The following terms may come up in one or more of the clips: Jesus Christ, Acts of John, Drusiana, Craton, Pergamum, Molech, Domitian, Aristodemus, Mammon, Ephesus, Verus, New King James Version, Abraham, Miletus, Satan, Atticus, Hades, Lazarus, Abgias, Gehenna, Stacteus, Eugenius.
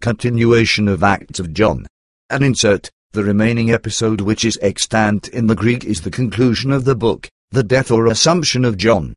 Continuation of Acts of John. An insert, the remaining episode which is extant in the Greek is the conclusion of the book, the death or assumption of John.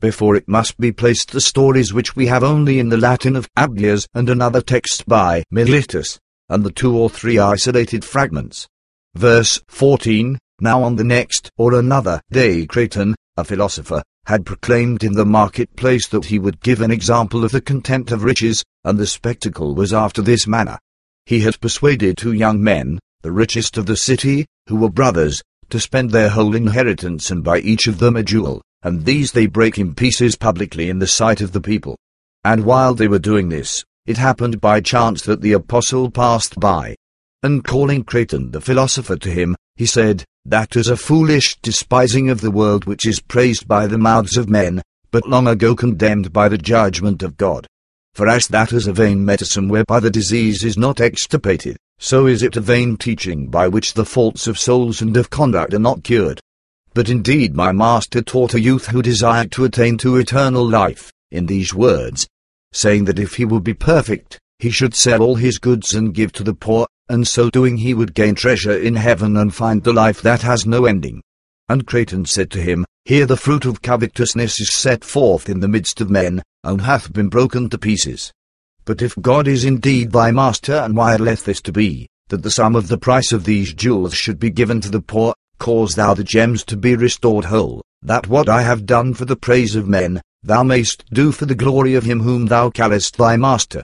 Before it must be placed the stories which we have only in the Latin of Abgias and another text by Miletus, and the 2 or 3 isolated fragments. Verse 14, Now on the next or another day Craton, a philosopher, had proclaimed in the marketplace that he would give an example of the contempt of riches, and the spectacle was after this manner. He had persuaded 2 young men, the richest of the city, who were brothers, to spend their whole inheritance and buy each of them a jewel. And these they break in pieces publicly in the sight of the people. And while they were doing this, it happened by chance that the apostle passed by. And calling Craton the philosopher to him, he said, That is a foolish despising of the world which is praised by the mouths of men, but long ago condemned by the judgment of God. For as that is a vain medicine whereby the disease is not extirpated, so is it a vain teaching by which the faults of souls and of conduct are not cured. But indeed my master taught a youth who desired to attain to eternal life, in these words, saying that if he would be perfect, he should sell all his goods and give to the poor, and so doing he would gain treasure in heaven and find the life that has no ending. And Craton said to him, Here the fruit of covetousness is set forth in the midst of men, and hath been broken to pieces. But if God is indeed thy master, and why leth this to be, that the sum of the price of these jewels should be given to the poor, cause thou the gems to be restored whole, that what I have done for the praise of men, thou mayst do for the glory of him whom thou callest thy master.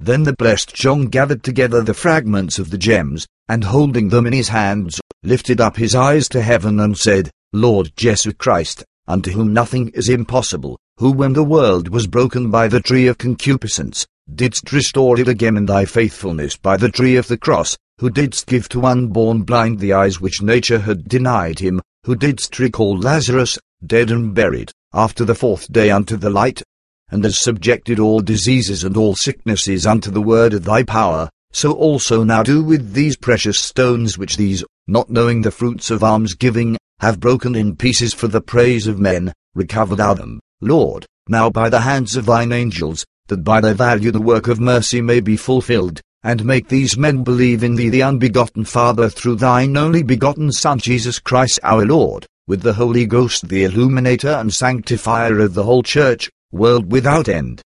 Then the blessed John gathered together the fragments of the gems, and holding them in his hands, lifted up his eyes to heaven and said, Lord Jesus Christ, unto whom nothing is impossible, who when the world was broken by the tree of concupiscence, didst restore it again in thy faithfulness by the tree of the cross, who didst give to unborn blind the eyes which nature had denied him, who didst recall Lazarus, dead and buried, after the 4th day unto the light, and has subjected all diseases and all sicknesses unto the word of thy power, so also now do with these precious stones which these, not knowing the fruits of almsgiving, have broken in pieces for the praise of men, recover thou them, Lord, now by the hands of thine angels, that by their value the work of mercy may be fulfilled, and make these men believe in thee the unbegotten Father through thine only begotten Son Jesus Christ our Lord, with the Holy Ghost the illuminator and sanctifier of the whole church, world without end.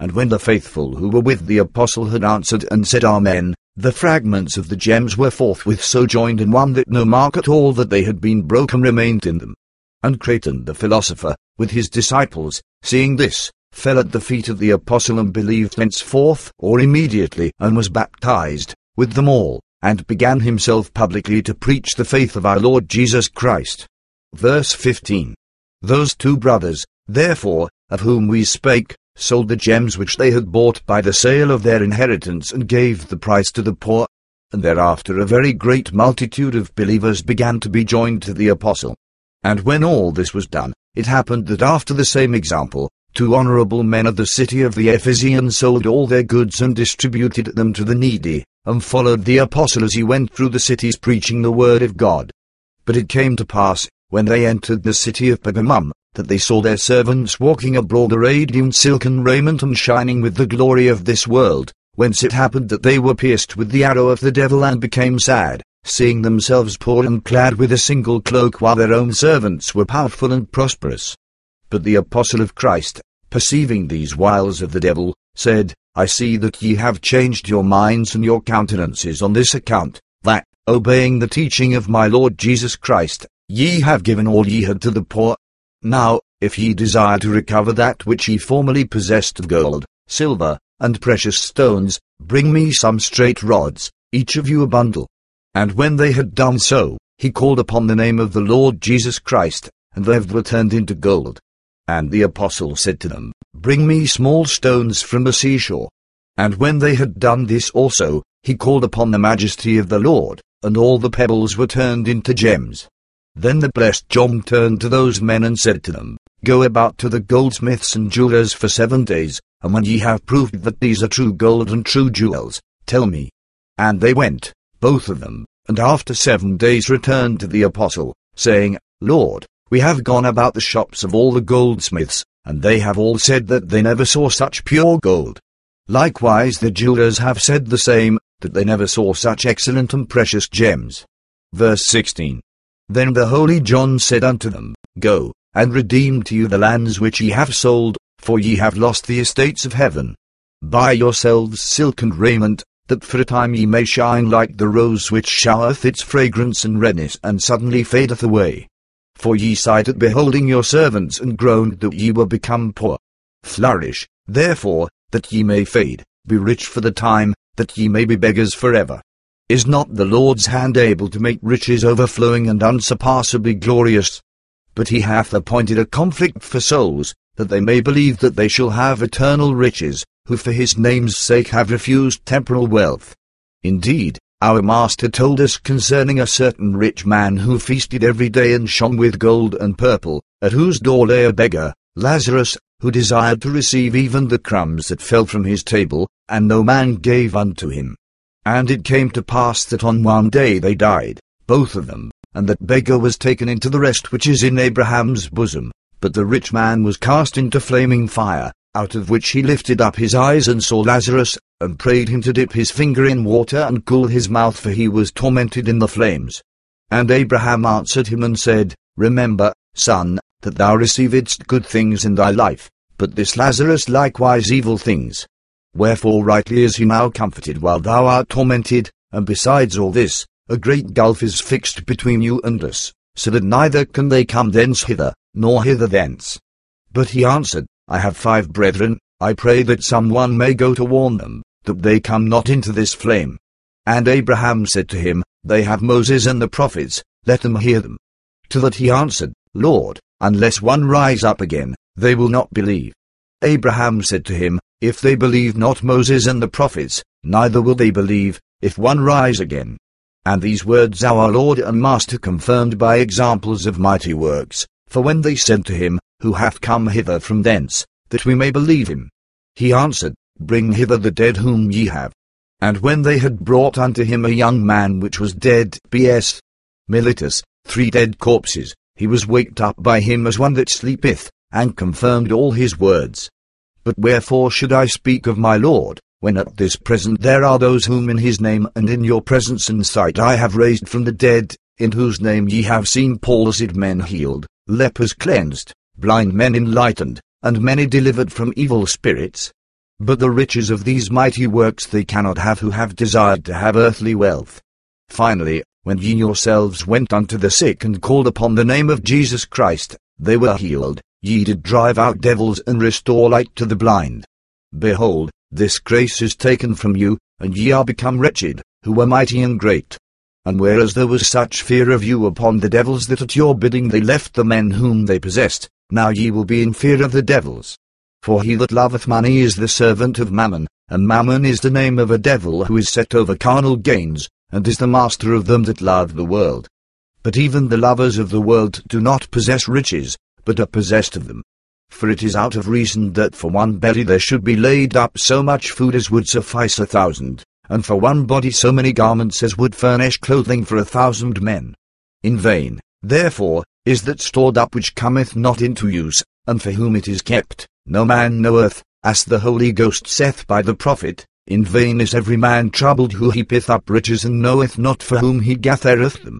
And when the faithful who were with the apostle had answered and said Amen, the fragments of the gems were forthwith so joined in one that no mark at all that they had been broken remained in them. And Craton the philosopher, with his disciples, seeing this, fell at the feet of the apostle and believed thenceforth or immediately, and was baptized, with them all, and began himself publicly to preach the faith of our Lord Jesus Christ. Verse 15. Those 2 brothers, therefore, of whom we spake, sold the gems which they had bought by the sale of their inheritance and gave the price to the poor. And thereafter a very great multitude of believers began to be joined to the apostle. And when all this was done, it happened that after the same example, 2 honorable men of the city of the Ephesians sold all their goods and distributed them to the needy, and followed the apostle as he went through the cities preaching the word of God. But it came to pass, when they entered the city of Pergamum, that they saw their servants walking abroad arrayed in silken raiment and shining with the glory of this world, whence it happened that they were pierced with the arrow of the devil and became sad, seeing themselves poor and clad with a single cloak while their own servants were powerful and prosperous. But the apostle of Christ, perceiving these wiles of the devil, said, I see that ye have changed your minds and your countenances on this account, that, obeying the teaching of my Lord Jesus Christ, ye have given all ye had to the poor. Now, if ye desire to recover that which ye formerly possessed of gold, silver, and precious stones, bring me some straight rods, each of you a bundle. And when they had done so, he called upon the name of the Lord Jesus Christ, and they were turned into gold. And the apostle said to them, Bring me small stones from the seashore. And when they had done this also, he called upon the majesty of the Lord, and all the pebbles were turned into gems. Then the blessed John turned to those men and said to them, Go about to the goldsmiths and jewelers for 7 days, and when ye have proved that these are true gold and true jewels, tell me. And they went, both of them, and after 7 days returned to the apostle, saying, Lord, we have gone about the shops of all the goldsmiths, and they have all said that they never saw such pure gold. Likewise the jewelers have said the same, that they never saw such excellent and precious gems. Verse 16. Then the holy John said unto them, Go, and redeem to you the lands which ye have sold, for ye have lost the estates of heaven. Buy yourselves silk and raiment, that for a time ye may shine like the rose which showereth its fragrance and redness, and suddenly fadeth away. For ye sighed at beholding your servants, and groaned that ye were become poor. Flourish, therefore, that ye may fade, be rich for the time, that ye may be beggars forever. Is not the Lord's hand able to make riches overflowing and unsurpassably glorious? But he hath appointed a conflict for souls, that they may believe that they shall have eternal riches, who for his name's sake have refused temporal wealth. Indeed, our Master told us concerning a certain rich man who feasted every day and shone with gold and purple, at whose door lay a beggar, Lazarus, who desired to receive even the crumbs that fell from his table, and no man gave unto him. And it came to pass that on one day they died, both of them, and that beggar was taken into the rest which is in Abraham's bosom, but the rich man was cast into flaming fire, out of which he lifted up his eyes and saw Lazarus, and prayed him to dip his finger in water and cool his mouth, for he was tormented in the flames. And Abraham answered him and said, Remember, son, that thou receivedst good things in thy life, but this Lazarus likewise evil things. Wherefore rightly is he now comforted while thou art tormented, and besides all this, a great gulf is fixed between you and us, so that neither can they come thence hither, nor hither thence. But he answered, I have 5 brethren, I pray that someone may go to warn them, that they come not into this flame. And Abraham said to him, They have Moses and the prophets, let them hear them. To that he answered, Lord, unless one rise up again, they will not believe. Abraham said to him, If they believe not Moses and the prophets, neither will they believe, if one rise again. And these words our Lord and Master confirmed by examples of mighty works, for when they said to him, Who hath come hither from thence, that we may believe him? He answered, Bring hither the dead whom ye have. And when they had brought unto him a young man which was dead, B.S. Miletus, 3 dead corpses, he was waked up by him as one that sleepeth, and confirmed all his words. But wherefore should I speak of my Lord, when at this present there are those whom in his name and in your presence and sight I have raised from the dead, in whose name ye have seen palsied men healed, lepers cleansed, blind men enlightened, and many delivered from evil spirits? But the riches of these mighty works they cannot have who have desired to have earthly wealth. Finally, when ye yourselves went unto the sick and called upon the name of Jesus Christ, they were healed, ye did drive out devils and restore light to the blind. Behold, this grace is taken from you, and ye are become wretched, who were mighty and great. And whereas there was such fear of you upon the devils that at your bidding they left the men whom they possessed, now ye will be in fear of the devils. For he that loveth money is the servant of mammon, and mammon is the name of a devil who is set over carnal gains, and is the master of them that love the world. But even the lovers of the world do not possess riches, but are possessed of them. For it is out of reason that for one belly there should be laid up so much food as would suffice 1,000, and for one body so many garments as would furnish clothing for 1,000 men. In vain, therefore, is that stored up which cometh not into use, and for whom it is kept, no man knoweth, as the Holy Ghost saith by the prophet, In vain is every man troubled who heapeth up riches and knoweth not for whom he gathereth them.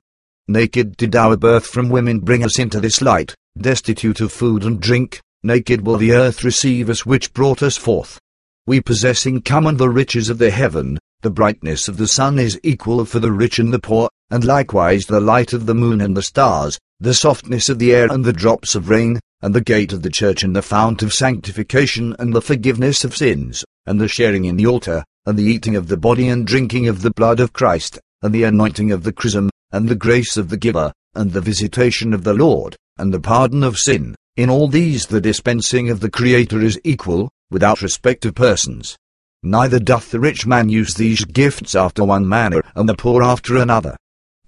Naked did our birth from women bring us into this light, destitute of food and drink, naked will the earth receive us which brought us forth. We possess income and the riches of the heaven, the brightness of the sun is equal for the rich and the poor, and likewise the light of the moon and the stars, the softness of the air and the drops of rain, and the gate of the church and the fount of sanctification and the forgiveness of sins, and the sharing in the altar, and the eating of the body and drinking of the blood of Christ, and the anointing of the chrism, and the grace of the giver, and the visitation of the Lord, and the pardon of sin. In all these the dispensing of the Creator is equal, without respect of persons. Neither doth the rich man use these gifts after one manner, and the poor after another.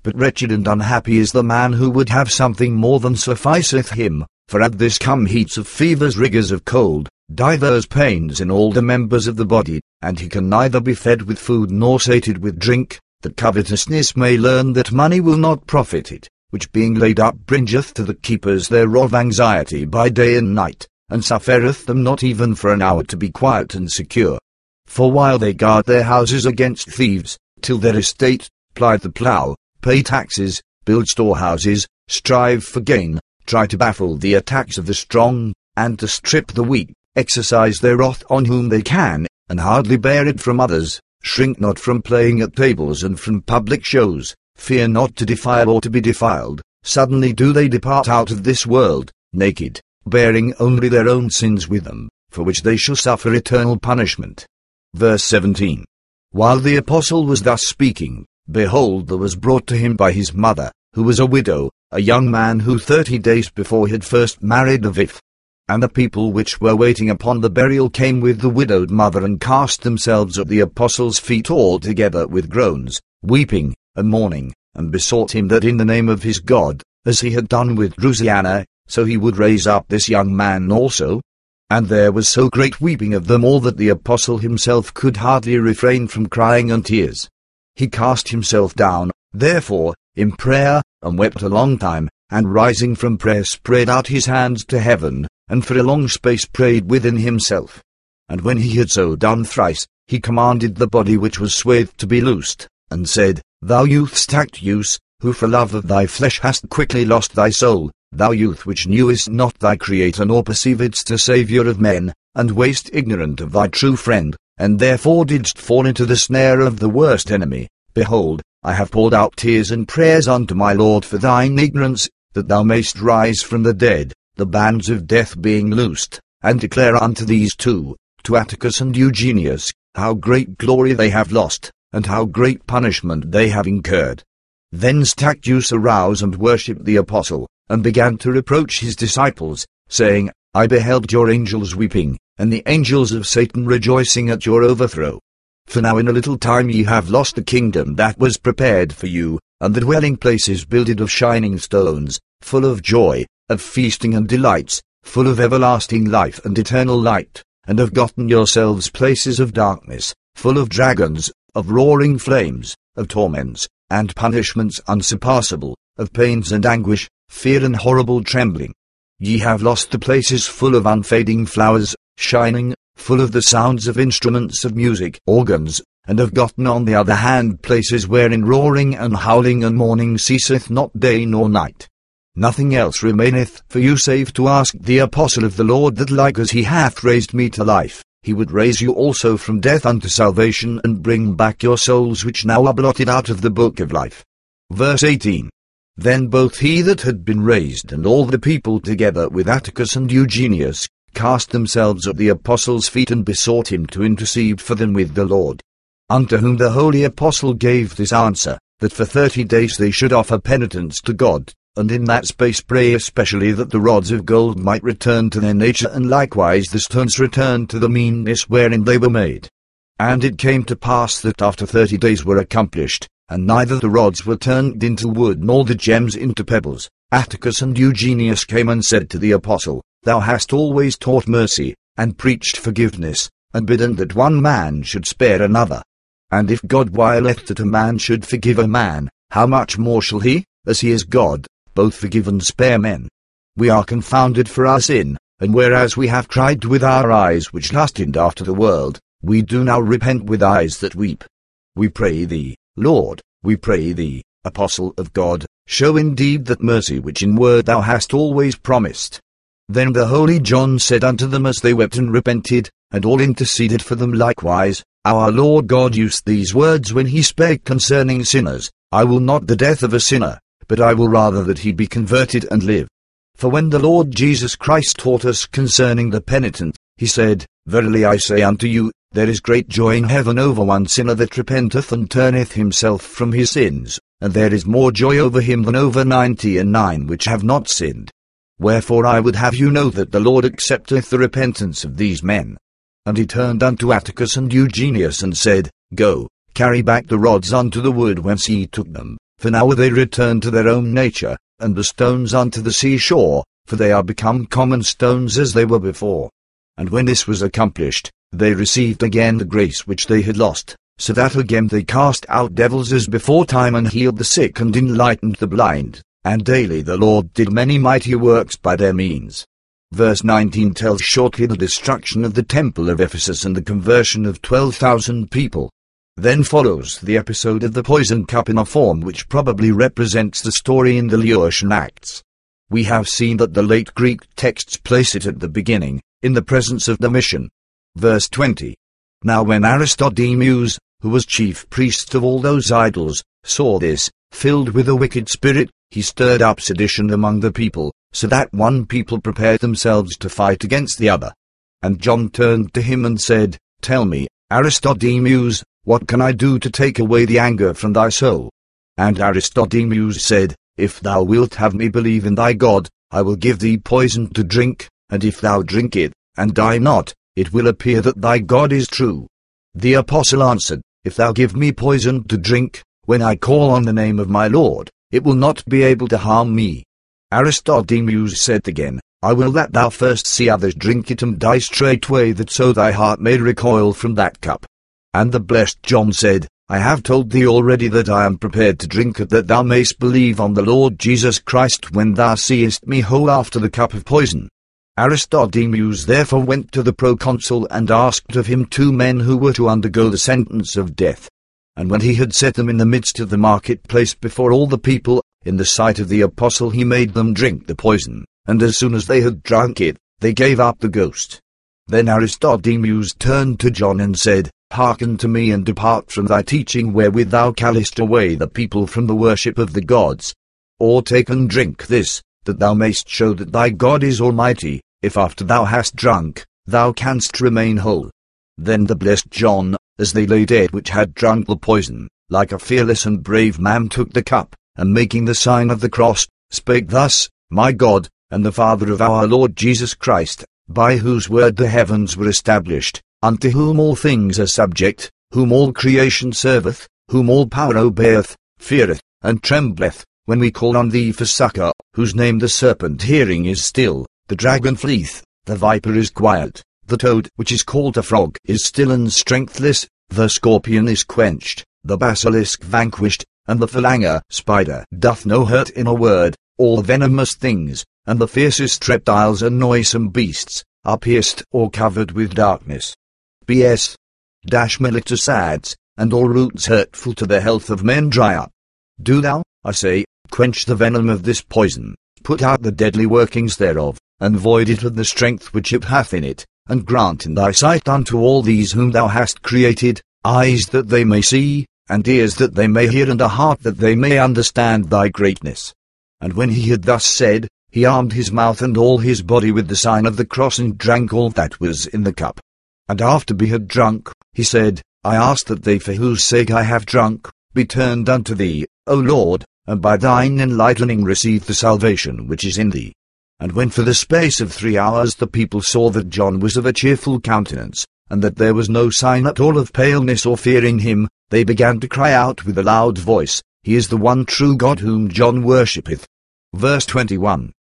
But wretched and unhappy is the man who would have something more than sufficeth him, for at this come heats of fevers, rigours of cold, divers pains in all the members of the body, and he can neither be fed with food nor sated with drink, that covetousness may learn that money will not profit it, which being laid up bringeth to the keepers thereof anxiety by day and night, and suffereth them not even for an hour to be quiet and secure. For while they guard their houses against thieves, till their estate, ply the plough, pay taxes, build storehouses, strive for gain, try to baffle the attacks of the strong, and to strip the weak, exercise their wrath on whom they can, and hardly bear it from others, shrink not from playing at tables and from public shows, fear not to defile or to be defiled, suddenly do they depart out of this world, naked, bearing only their own sins with them, for which they shall suffer eternal punishment. Verse 17. While the apostle was thus speaking, behold, there was brought to him by his mother, who was a widow, a young man who 30 days before had first married a wife. And the people which were waiting upon the burial came with the widowed mother and cast themselves at the apostles' feet altogether with groans, weeping, and mourning, and besought him that in the name of his God, as he had done with Drusiana, so he would raise up this young man also. And there was so great weeping of them all that the apostle himself could hardly refrain from crying and tears. He cast himself down, therefore, in prayer, and wept a long time, and rising from prayer spread out his hands to heaven, and for a long space prayed within himself. And when he had so done thrice, he commanded the body which was swathed to be loosed, and said, Thou youth Stacteus, who for love of thy flesh hast quickly lost thy soul, thou youth which knewest not thy Creator nor perceivedst a Saviour of men, and wast ignorant of thy true friend, and therefore didst fall into the snare of the worst enemy, behold, I have poured out tears and prayers unto my Lord for thine ignorance, that thou mayst rise from the dead, the bands of death being loosed, and declare unto these two, to Atticus and Eugenius, how great glory they have lost, and how great punishment they have incurred. Then Stacteus arose and worshipped the apostle, and began to reproach his disciples, saying, I beheld your angels weeping, and the angels of Satan rejoicing at your overthrow. For now in a little time ye have lost the kingdom that was prepared for you, and the dwelling place is builded of shining stones, full of joy, of feasting and delights, full of everlasting life and eternal light, and have gotten yourselves places of darkness, full of dragons, of roaring flames, of torments, and punishments unsurpassable, of pains and anguish, fear and horrible trembling. Ye have lost the places full of unfading flowers, shining, full of the sounds of instruments of music, organs, and have gotten on the other hand places wherein roaring and howling and mourning ceaseth not day nor night. Nothing else remaineth for you save to ask the apostle of the Lord that like as he hath raised me to life, he would raise you also from death unto salvation and bring back your souls which now are blotted out of the book of life. Verse 18. Then both he that had been raised and all the people together with Atticus and Eugenius, cast themselves at the apostles' feet and besought him to intercede for them with the Lord. Unto whom the holy apostle gave this answer, that for 30 days they should offer penitence to God, and in that space pray especially that the rods of gold might return to their nature and likewise the stones return to the meanness wherein they were made. And it came to pass that after 30 days were accomplished, and neither the rods were turned into wood nor the gems into pebbles, Atticus and Eugenius came and said to the apostle, Thou hast always taught mercy, and preached forgiveness, and bidden that one man should spare another. And if God willeth that a man should forgive a man, how much more shall he, as he is God, both forgive and spare men? We are confounded for our sin, and whereas we have cried with our eyes which lusted after the world, we do now repent with eyes that weep. We pray thee, Lord, we pray thee, Apostle of God, show indeed that mercy which in word thou hast always promised. Then the holy John said unto them as they wept and repented, and all interceded for them likewise, Our Lord God used these words when he spake concerning sinners, I will not the death of a sinner, but I will rather that he be converted and live. For when the Lord Jesus Christ taught us concerning the penitent, he said, Verily I say unto you, there is great joy in heaven over one sinner that repenteth and turneth himself from his sins, and there is more joy over him than over 99 which have not sinned. Wherefore I would have you know that the Lord accepteth the repentance of these men. And he turned unto Atticus and Eugenius and said, Go, carry back the rods unto the wood whence ye took them. For now they return to their own nature, and the stones unto the seashore, for they are become common stones as they were before. And when this was accomplished, they received again the grace which they had lost, so that again they cast out devils as before time and healed the sick and enlightened the blind, and daily the Lord did many mighty works by their means. Verse 19 tells shortly the destruction of the temple of Ephesus and the conversion of 12,000 people. Then follows the episode of the poison cup in a form which probably represents the story in the Laotian Acts. We have seen that the late Greek texts place it at the beginning, in the presence of Domitian. Verse 20. Now when Aristodemus, who was chief priest of all those idols, saw this, filled with a wicked spirit, he stirred up sedition among the people, so that one people prepared themselves to fight against the other. And John turned to him and said, Tell me, Aristodemus, what can I do to take away the anger from thy soul? And Aristodemus said, If thou wilt have me believe in thy God, I will give thee poison to drink, and if thou drink it, and die not, it will appear that thy God is true. The apostle answered, If thou give me poison to drink, when I call on the name of my Lord, it will not be able to harm me. Aristodemus said again, I will that thou first see others drink it and die straightway, that so thy heart may recoil from that cup. And the blessed John said, I have told thee already that I am prepared to drink it, that thou mayst believe on the Lord Jesus Christ when thou seest me whole after the cup of poison. Aristodemus therefore went to the proconsul and asked of him 2 men who were to undergo the sentence of death. And when he had set them in the midst of the marketplace before all the people, in the sight of the apostle he made them drink the poison, and as soon as they had drunk it, they gave up the ghost. Then Aristodemus turned to John and said, Hearken to me and depart from thy teaching, wherewith thou callest away the people from the worship of the gods. Or take and drink this, that thou mayst show that thy God is almighty, if after thou hast drunk, thou canst remain whole. Then the blessed John, as they lay dead which had drunk the poison, like a fearless and brave man took the cup, and making the sign of the cross, spake thus, My God, and the Father of our Lord Jesus Christ, by whose word the heavens were established, unto whom all things are subject, whom all creation serveth, whom all power obeyeth, feareth, and trembleth, when we call on thee for succour, whose name the serpent hearing is still, the dragon fleeth, the viper is quiet. The toad, which is called a frog, is still and strengthless, the scorpion is quenched, the basilisk vanquished, and the phalanger spider doth no hurt. In a word, all venomous things, and the fiercest reptiles and noisome beasts, are pierced or covered with darkness. B.S. Miletus adds, and all roots hurtful to the health of men dry up. Do thou, I say, quench the venom of this poison, put out the deadly workings thereof, and void it of the strength which it hath in it. And grant in thy sight unto all these whom thou hast created, eyes that they may see, and ears that they may hear, and a heart that they may understand thy greatness. And when he had thus said, he armed his mouth and all his body with the sign of the cross, and drank all that was in the cup. And after he had drunk, he said, I ask that they for whose sake I have drunk, be turned unto thee, O Lord, and by thine enlightening receive the salvation which is in thee. And when for the space of 3 hours the people saw that John was of a cheerful countenance, and that there was no sign at all of paleness or fear in him, they began to cry out with a loud voice, He is the one true God whom John worshippeth. Verse 21.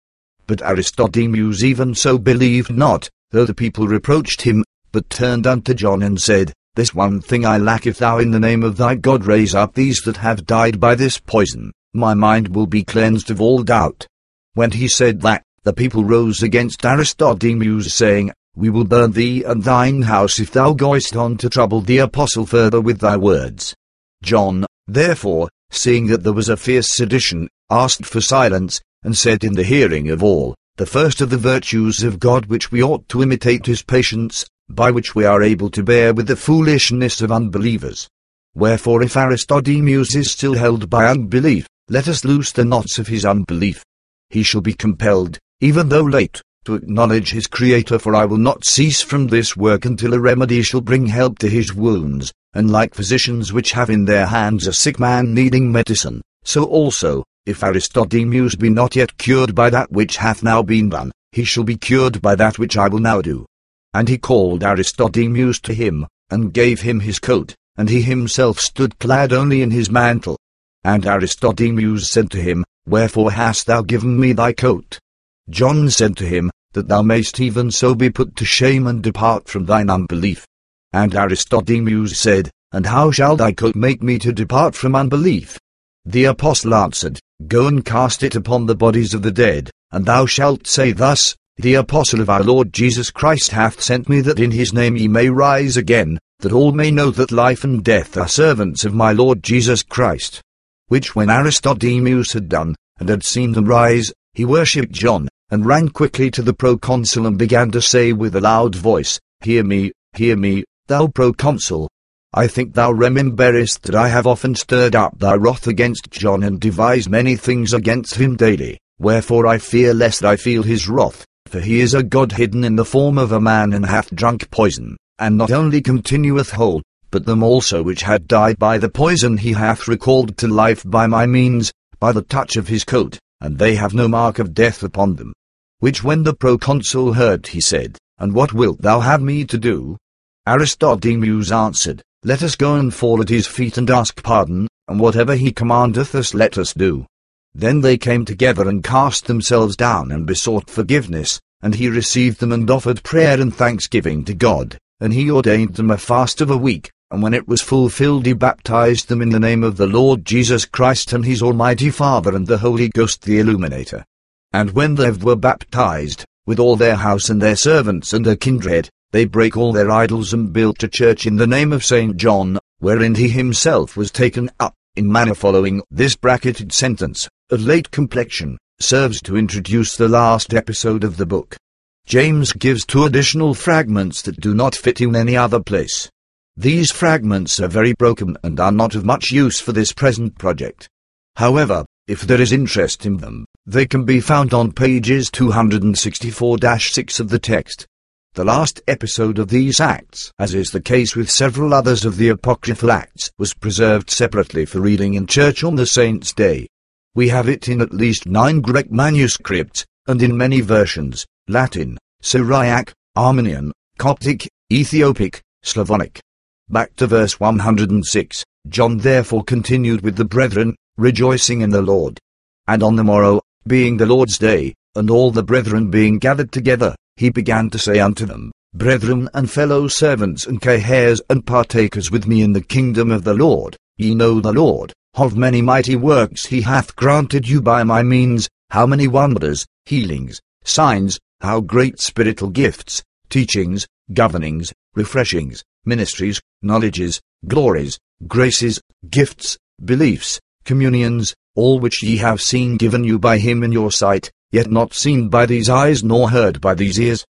But Aristodemus even so believed not, though the people reproached him, but turned unto John and said, This one thing I lack, if thou in the name of thy God raise up these that have died by this poison, my mind will be cleansed of all doubt. When he said that, the people rose against Aristodemus, saying, We will burn thee and thine house if thou goest on to trouble the apostle further with thy words. John, therefore, seeing that there was a fierce sedition, asked for silence, and said in the hearing of all, The first of the virtues of God which we ought to imitate is patience, by which we are able to bear with the foolishness of unbelievers. Wherefore if Aristodemus is still held by unbelief, let us loose the knots of his unbelief. He shall be compelled, even though late, to acknowledge his Creator, for I will not cease from this work until a remedy shall bring help to his wounds, and like physicians which have in their hands a sick man needing medicine, so also, if Aristodemus be not yet cured by that which hath now been done, he shall be cured by that which I will now do. And he called Aristodemus to him, and gave him his coat, and he himself stood clad only in his mantle. And Aristodemus said to him, Wherefore hast thou given me thy coat? John said to him, That thou mayst even so be put to shame and depart from thine unbelief. And Aristodemus said, And how shall thy coat make me to depart from unbelief? The apostle answered, Go and cast it upon the bodies of the dead, and thou shalt say thus, The apostle of our Lord Jesus Christ hath sent me, that in his name ye may rise again, that all may know that life and death are servants of my Lord Jesus Christ. Which when Aristodemus had done, and had seen them rise, he worshipped John, and ran quickly to the proconsul and began to say with a loud voice, hear me, thou proconsul. I think thou rememberest that I have often stirred up thy wrath against John, and devised many things against him daily, wherefore I fear lest I feel his wrath. For he is a god hidden in the form of a man, and hath drunk poison, and not only continueth whole, but them also which had died by the poison he hath recalled to life by my means, by the touch of his coat, and they have no mark of death upon them. Which when the proconsul heard, he said, And what wilt thou have me to do? Aristodemus answered, Let us go and fall at his feet and ask pardon, and whatever he commandeth us let us do. Then they came together and cast themselves down and besought forgiveness, and he received them and offered prayer and thanksgiving to God, and he ordained them a fast of a week, and when it was fulfilled he baptized them in the name of the Lord Jesus Christ and his Almighty Father and the Holy Ghost the Illuminator. And when they were baptized, with all their house and their servants and their kindred, they brake all their idols and built a church in the name of Saint John, wherein he himself was taken up, in manner following. This bracketed sentence, of late complexion, serves to introduce the last episode of the book. James gives two additional fragments that do not fit in any other place. These fragments are very broken and are not of much use for this present project. However, if there is interest in them, they can be found on pages 264-6 of the text. The last episode of these acts, as is the case with several others of the apocryphal acts, was preserved separately for reading in church on the saint's day. We have it in at least 9 Greek manuscripts, and in many versions, Latin, Syriac, Armenian, Coptic, Ethiopic, Slavonic. Back to verse 106, John therefore continued with the brethren, rejoicing in the Lord. And on the morrow, being the Lord's day, and all the brethren being gathered together, he began to say unto them, Brethren and fellow servants and co-heirs and partakers with me in the kingdom of the Lord, ye know the Lord, how many mighty works he hath granted you by my means, how many wonders, healings, signs, how great spiritual gifts, teachings, governings, refreshings, ministries, knowledges, glories, graces, gifts, beliefs, communions, all which ye have seen given you by him in your sight, yet not seen by these eyes nor heard by these ears.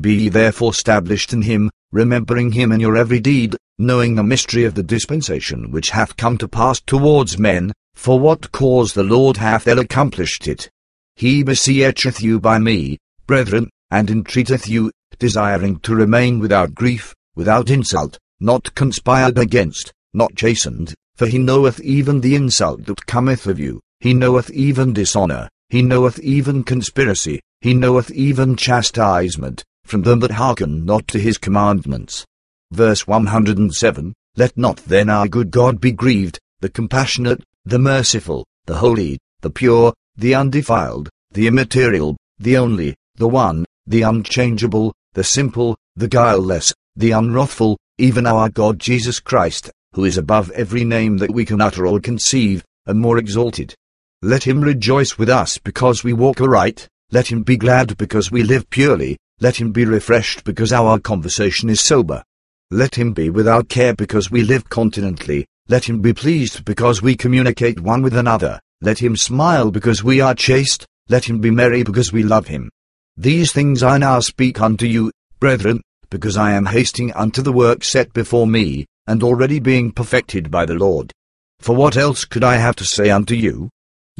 Be ye therefore established in him, remembering him in your every deed, knowing the mystery of the dispensation which hath come to pass towards men, for what cause the Lord hath accomplished it. He beseecheth you by me, brethren, and entreateth you, desiring to remain without grief, without insult, not conspired against, not chastened, for he knoweth even the insult that cometh of you, he knoweth even dishonour. He knoweth even conspiracy, he knoweth even chastisement, from them that hearken not to his commandments. Verse 107, Let not then our good God be grieved, the compassionate, the merciful, the holy, the pure, the undefiled, the immaterial, the only, the one, the unchangeable, the simple, the guileless, the unwrathful, even our God Jesus Christ, who is above every name that we can utter or conceive, and more exalted. Let him rejoice with us because we walk aright, let him be glad because we live purely, let him be refreshed because our conversation is sober. Let him be without care because we live continently, let him be pleased because we communicate one with another, let him smile because we are chaste, let him be merry because we love him. These things I now speak unto you, brethren, because I am hasting unto the work set before me, and already being perfected by the Lord. For what else could I have to say unto you?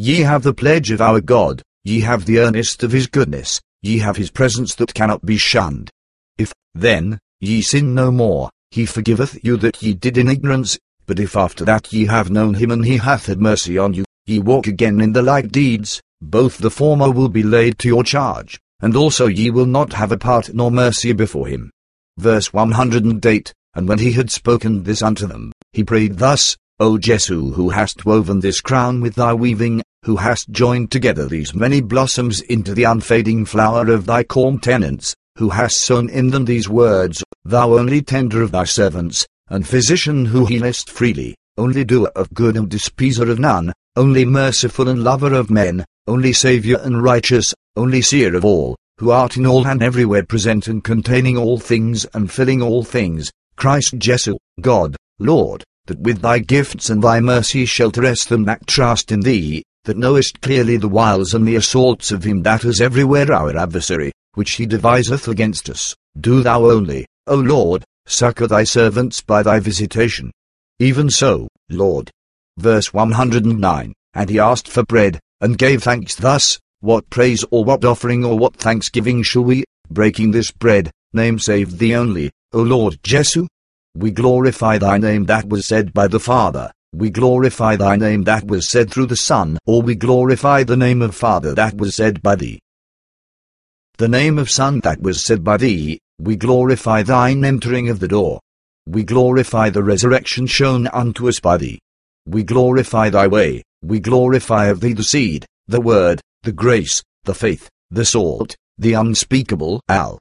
Ye have the pledge of our God, ye have the earnest of his goodness, ye have his presence that cannot be shunned. If, then, ye sin no more, he forgiveth you that ye did in ignorance, but if after that ye have known him and he hath had mercy on you, ye walk again in the like deeds, both the former will be laid to your charge, and also ye will not have a part nor mercy before him. Verse 108, And when he had spoken this unto them, he prayed thus, O Jesu, who hast woven this crown with thy weaving, who hast joined together these many blossoms into the unfading flower of thy countenance, who hast sown in them these words, Thou only tender of thy servants, and physician who healest freely, only doer of good and despiser of none, only merciful and lover of men, only Saviour and righteous, only seer of all, who art in all and everywhere present and containing all things and filling all things, Christ Jesu, God, Lord, that with thy gifts and thy mercy shelter us them that trust in thee, that knowest clearly the wiles and the assaults of him that is everywhere our adversary, which he deviseth against us, do thou only, O Lord, succour thy servants by thy visitation. Even so, Lord. Verse 109, And he asked for bread, and gave thanks thus, What praise or what offering or what thanksgiving shall we, breaking this bread, name save thee only, O Lord Jesu? We glorify thy name that was said by the Father, we glorify thy name that was said through the Son, or we glorify the name of Father that was said by thee. The name of Son that was said by thee, we glorify thine entering of the door. We glorify the resurrection shown unto us by thee. We glorify thy way, we glorify of thee the seed, the word, the grace, the faith, the salt, the unspeakable al.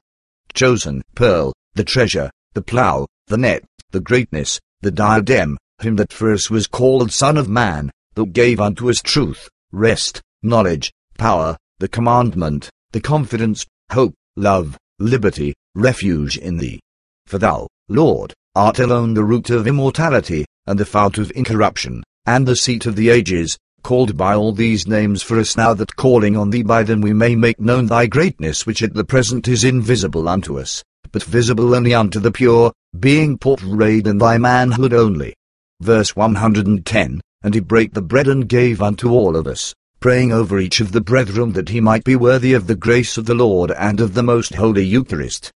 Chosen, pearl, the treasure, the plough, the net, the greatness, the diadem, him that for us was called Son of Man, that gave unto us truth, rest, knowledge, power, the commandment, the confidence, hope, love, liberty, refuge in thee. For thou, Lord, art alone the root of immortality, and the fount of incorruption, and the seat of the ages, called by all these names for us now that calling on thee by them we may make known thy greatness which at the present is invisible unto us, but visible only unto the pure, being portrayed in thy manhood only. Verse 110, And he brake the bread and gave unto all of us, praying over each of the brethren that he might be worthy of the grace of the Lord and of the most holy Eucharist.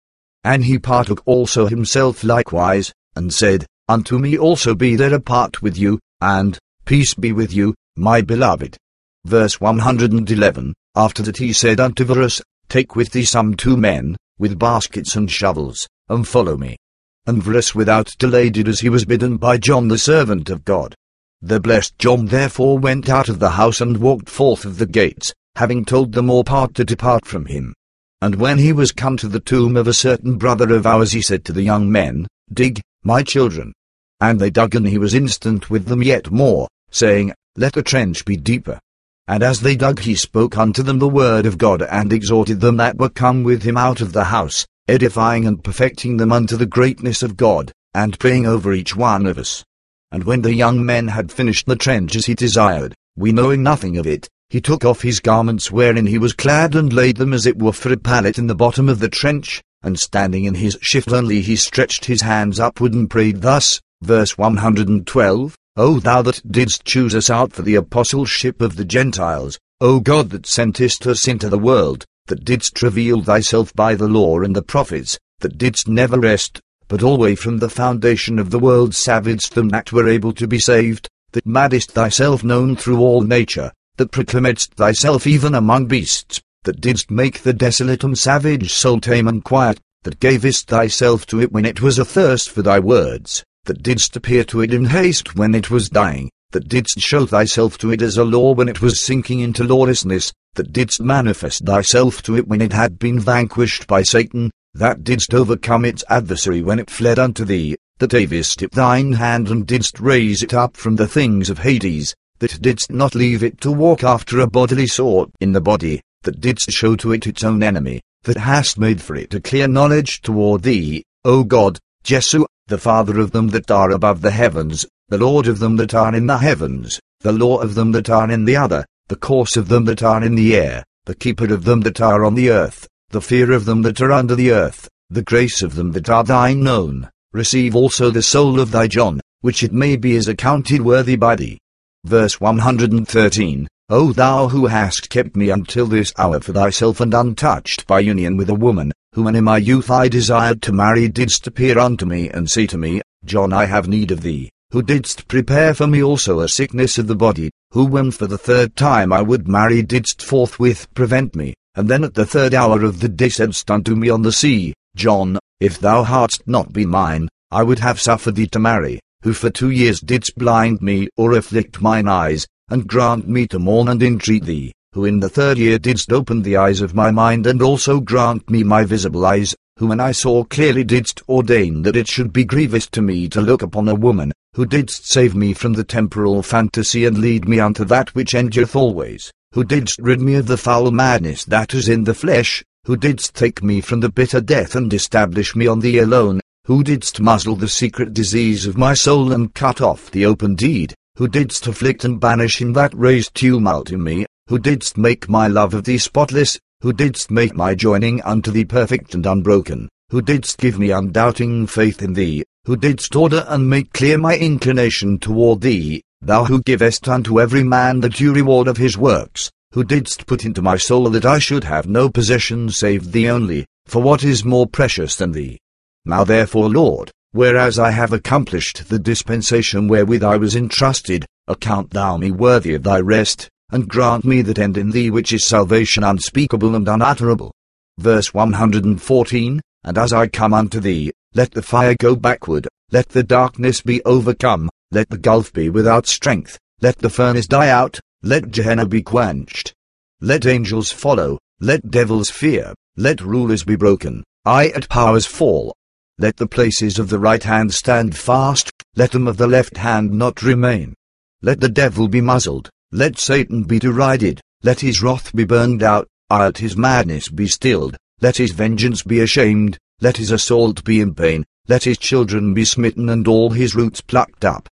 And he partook also himself likewise, and said, Unto me also be there a part with you, and, Peace be with you, my beloved. Verse 111, After that he said unto Verus, Take with thee some two men, with baskets and shovels, and follow me. And Verus without delay did as he was bidden by John the servant of God. The blessed John therefore went out of the house and walked forth of the gates, having told them all part to depart from him. And when he was come to the tomb of a certain brother of ours he said to the young men, Dig, my children. And they dug and he was instant with them yet more, saying, Let the trench be deeper. And as they dug he spoke unto them the word of God and exhorted them that were come with him out of the house, edifying and perfecting them unto the greatness of God, and praying over each one of us. And when the young men had finished the trench as he desired, we knowing nothing of it, he took off his garments wherein he was clad and laid them as it were for a pallet in the bottom of the trench, and standing in his shift only he stretched his hands upward and prayed thus, verse 112, O thou that didst choose us out for the apostleship of the Gentiles, O God that sentest us into the world, that didst reveal thyself by the law and the prophets, that didst never rest, but always from the foundation of the world savaged them that were able to be saved, that madest thyself known through all nature, that proclaimedst thyself even among beasts, that didst make the desolate and savage soul tame and quiet, that gavest thyself to it when it was athirst for thy words, that didst appear to it in haste when it was dying, that didst show thyself to it as a law when it was sinking into lawlessness, that didst manifest thyself to it when it had been vanquished by Satan, that didst overcome its adversary when it fled unto thee, that gavest it thine hand and didst raise it up from the things of Hades, that didst not leave it to walk after a bodily sort in the body, that didst show to it its own enemy, that hast made for it a clear knowledge toward thee, O God, Jesu, the Father of them that are above the heavens, the Lord of them that are in the heavens, the law of them that are in the other, the course of them that are in the air, the keeper of them that are on the earth, the fear of them that are under the earth, the grace of them that are thine own, receive also the soul of thy John, which it may be is accounted worthy by thee. Verse 113, O thou who hast kept me until this hour for thyself and untouched by union with a woman, who when in my youth I desired to marry didst appear unto me and say to me, John I have need of thee, who didst prepare for me also a sickness of the body, who when for the third time I would marry didst forthwith prevent me, and then at the third hour of the day saidst unto me on the sea, John, if thou hadst not been mine, I would have suffered thee to marry, who for 2 years didst blind me or afflict mine eyes, and grant me to mourn and entreat thee, who in the third year didst open the eyes of my mind and also grant me my visible eyes, who when I saw clearly didst ordain that it should be grievous to me to look upon a woman, who didst save me from the temporal fantasy and lead me unto that which endureth always, who didst rid me of the foul madness that is in the flesh, who didst take me from the bitter death and establish me on thee alone, who didst muzzle the secret disease of my soul and cut off the open deed, who didst afflict and banish him that raised tumult in me, who didst make my love of thee spotless, who didst make my joining unto thee perfect and unbroken, who didst give me undoubting faith in thee, who didst order and make clear my inclination toward thee, thou who givest unto every man the due reward of his works, who didst put into my soul that I should have no possession save thee only, for what is more precious than thee? Now therefore, Lord, whereas I have accomplished the dispensation wherewith I was entrusted, account thou me worthy of thy rest, and grant me that end in thee which is salvation unspeakable and unutterable. Verse 114, And as I come unto thee, let the fire go backward, let the darkness be overcome, let the gulf be without strength, let the furnace die out, let Gehenna be quenched. Let angels follow, let devils fear, let rulers be broken, I at powers fall. Let the places of the right hand stand fast, let them of the left hand not remain. Let the devil be muzzled, let Satan be derided, let his wrath be burned out, let his madness be stilled, let his vengeance be ashamed, let his assault be in pain, let his children be smitten and all his roots plucked up.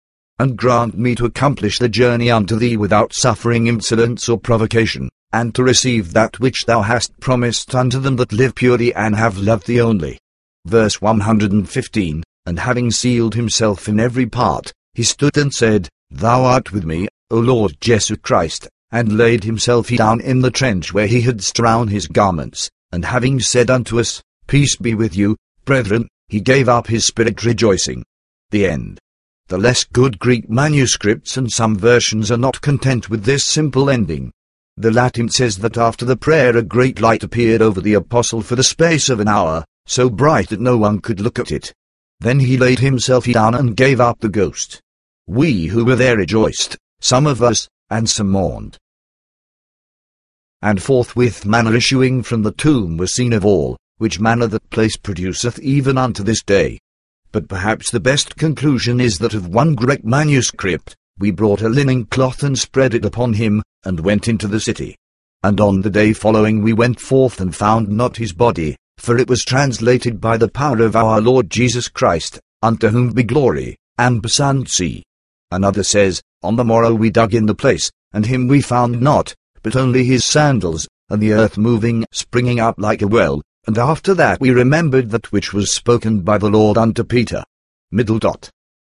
And grant me to accomplish the journey unto thee without suffering insolence or provocation, and to receive that which thou hast promised unto them that live purely and have loved thee only. Verse 115, And having sealed himself in every part, he stood and said, Thou art with me, O Lord Jesus Christ, and laid himself down in the trench where he had strown his garments, and having said unto us, Peace be with you, brethren, he gave up his spirit rejoicing. The end. The less good Greek manuscripts and some versions are not content with this simple ending. The Latin says that after the prayer a great light appeared over the apostle for the space of an hour, so bright that no one could look at it. Then he laid himself down and gave up the ghost. We who were there rejoiced, some of us, and some mourned. And forthwith manna issuing from the tomb was seen of all, which manna that place produceth even unto this day. But perhaps the best conclusion is that of one Greek manuscript, we brought a linen cloth and spread it upon him, and went into the city. And on the day following we went forth and found not his body, for it was translated by the power of our Lord Jesus Christ, unto whom be glory, ampersand. Another says, On the morrow we dug in the place, and him we found not, but only his sandals, and the earth moving, springing up like a well. And after that we remembered that which was spoken by the Lord unto Peter.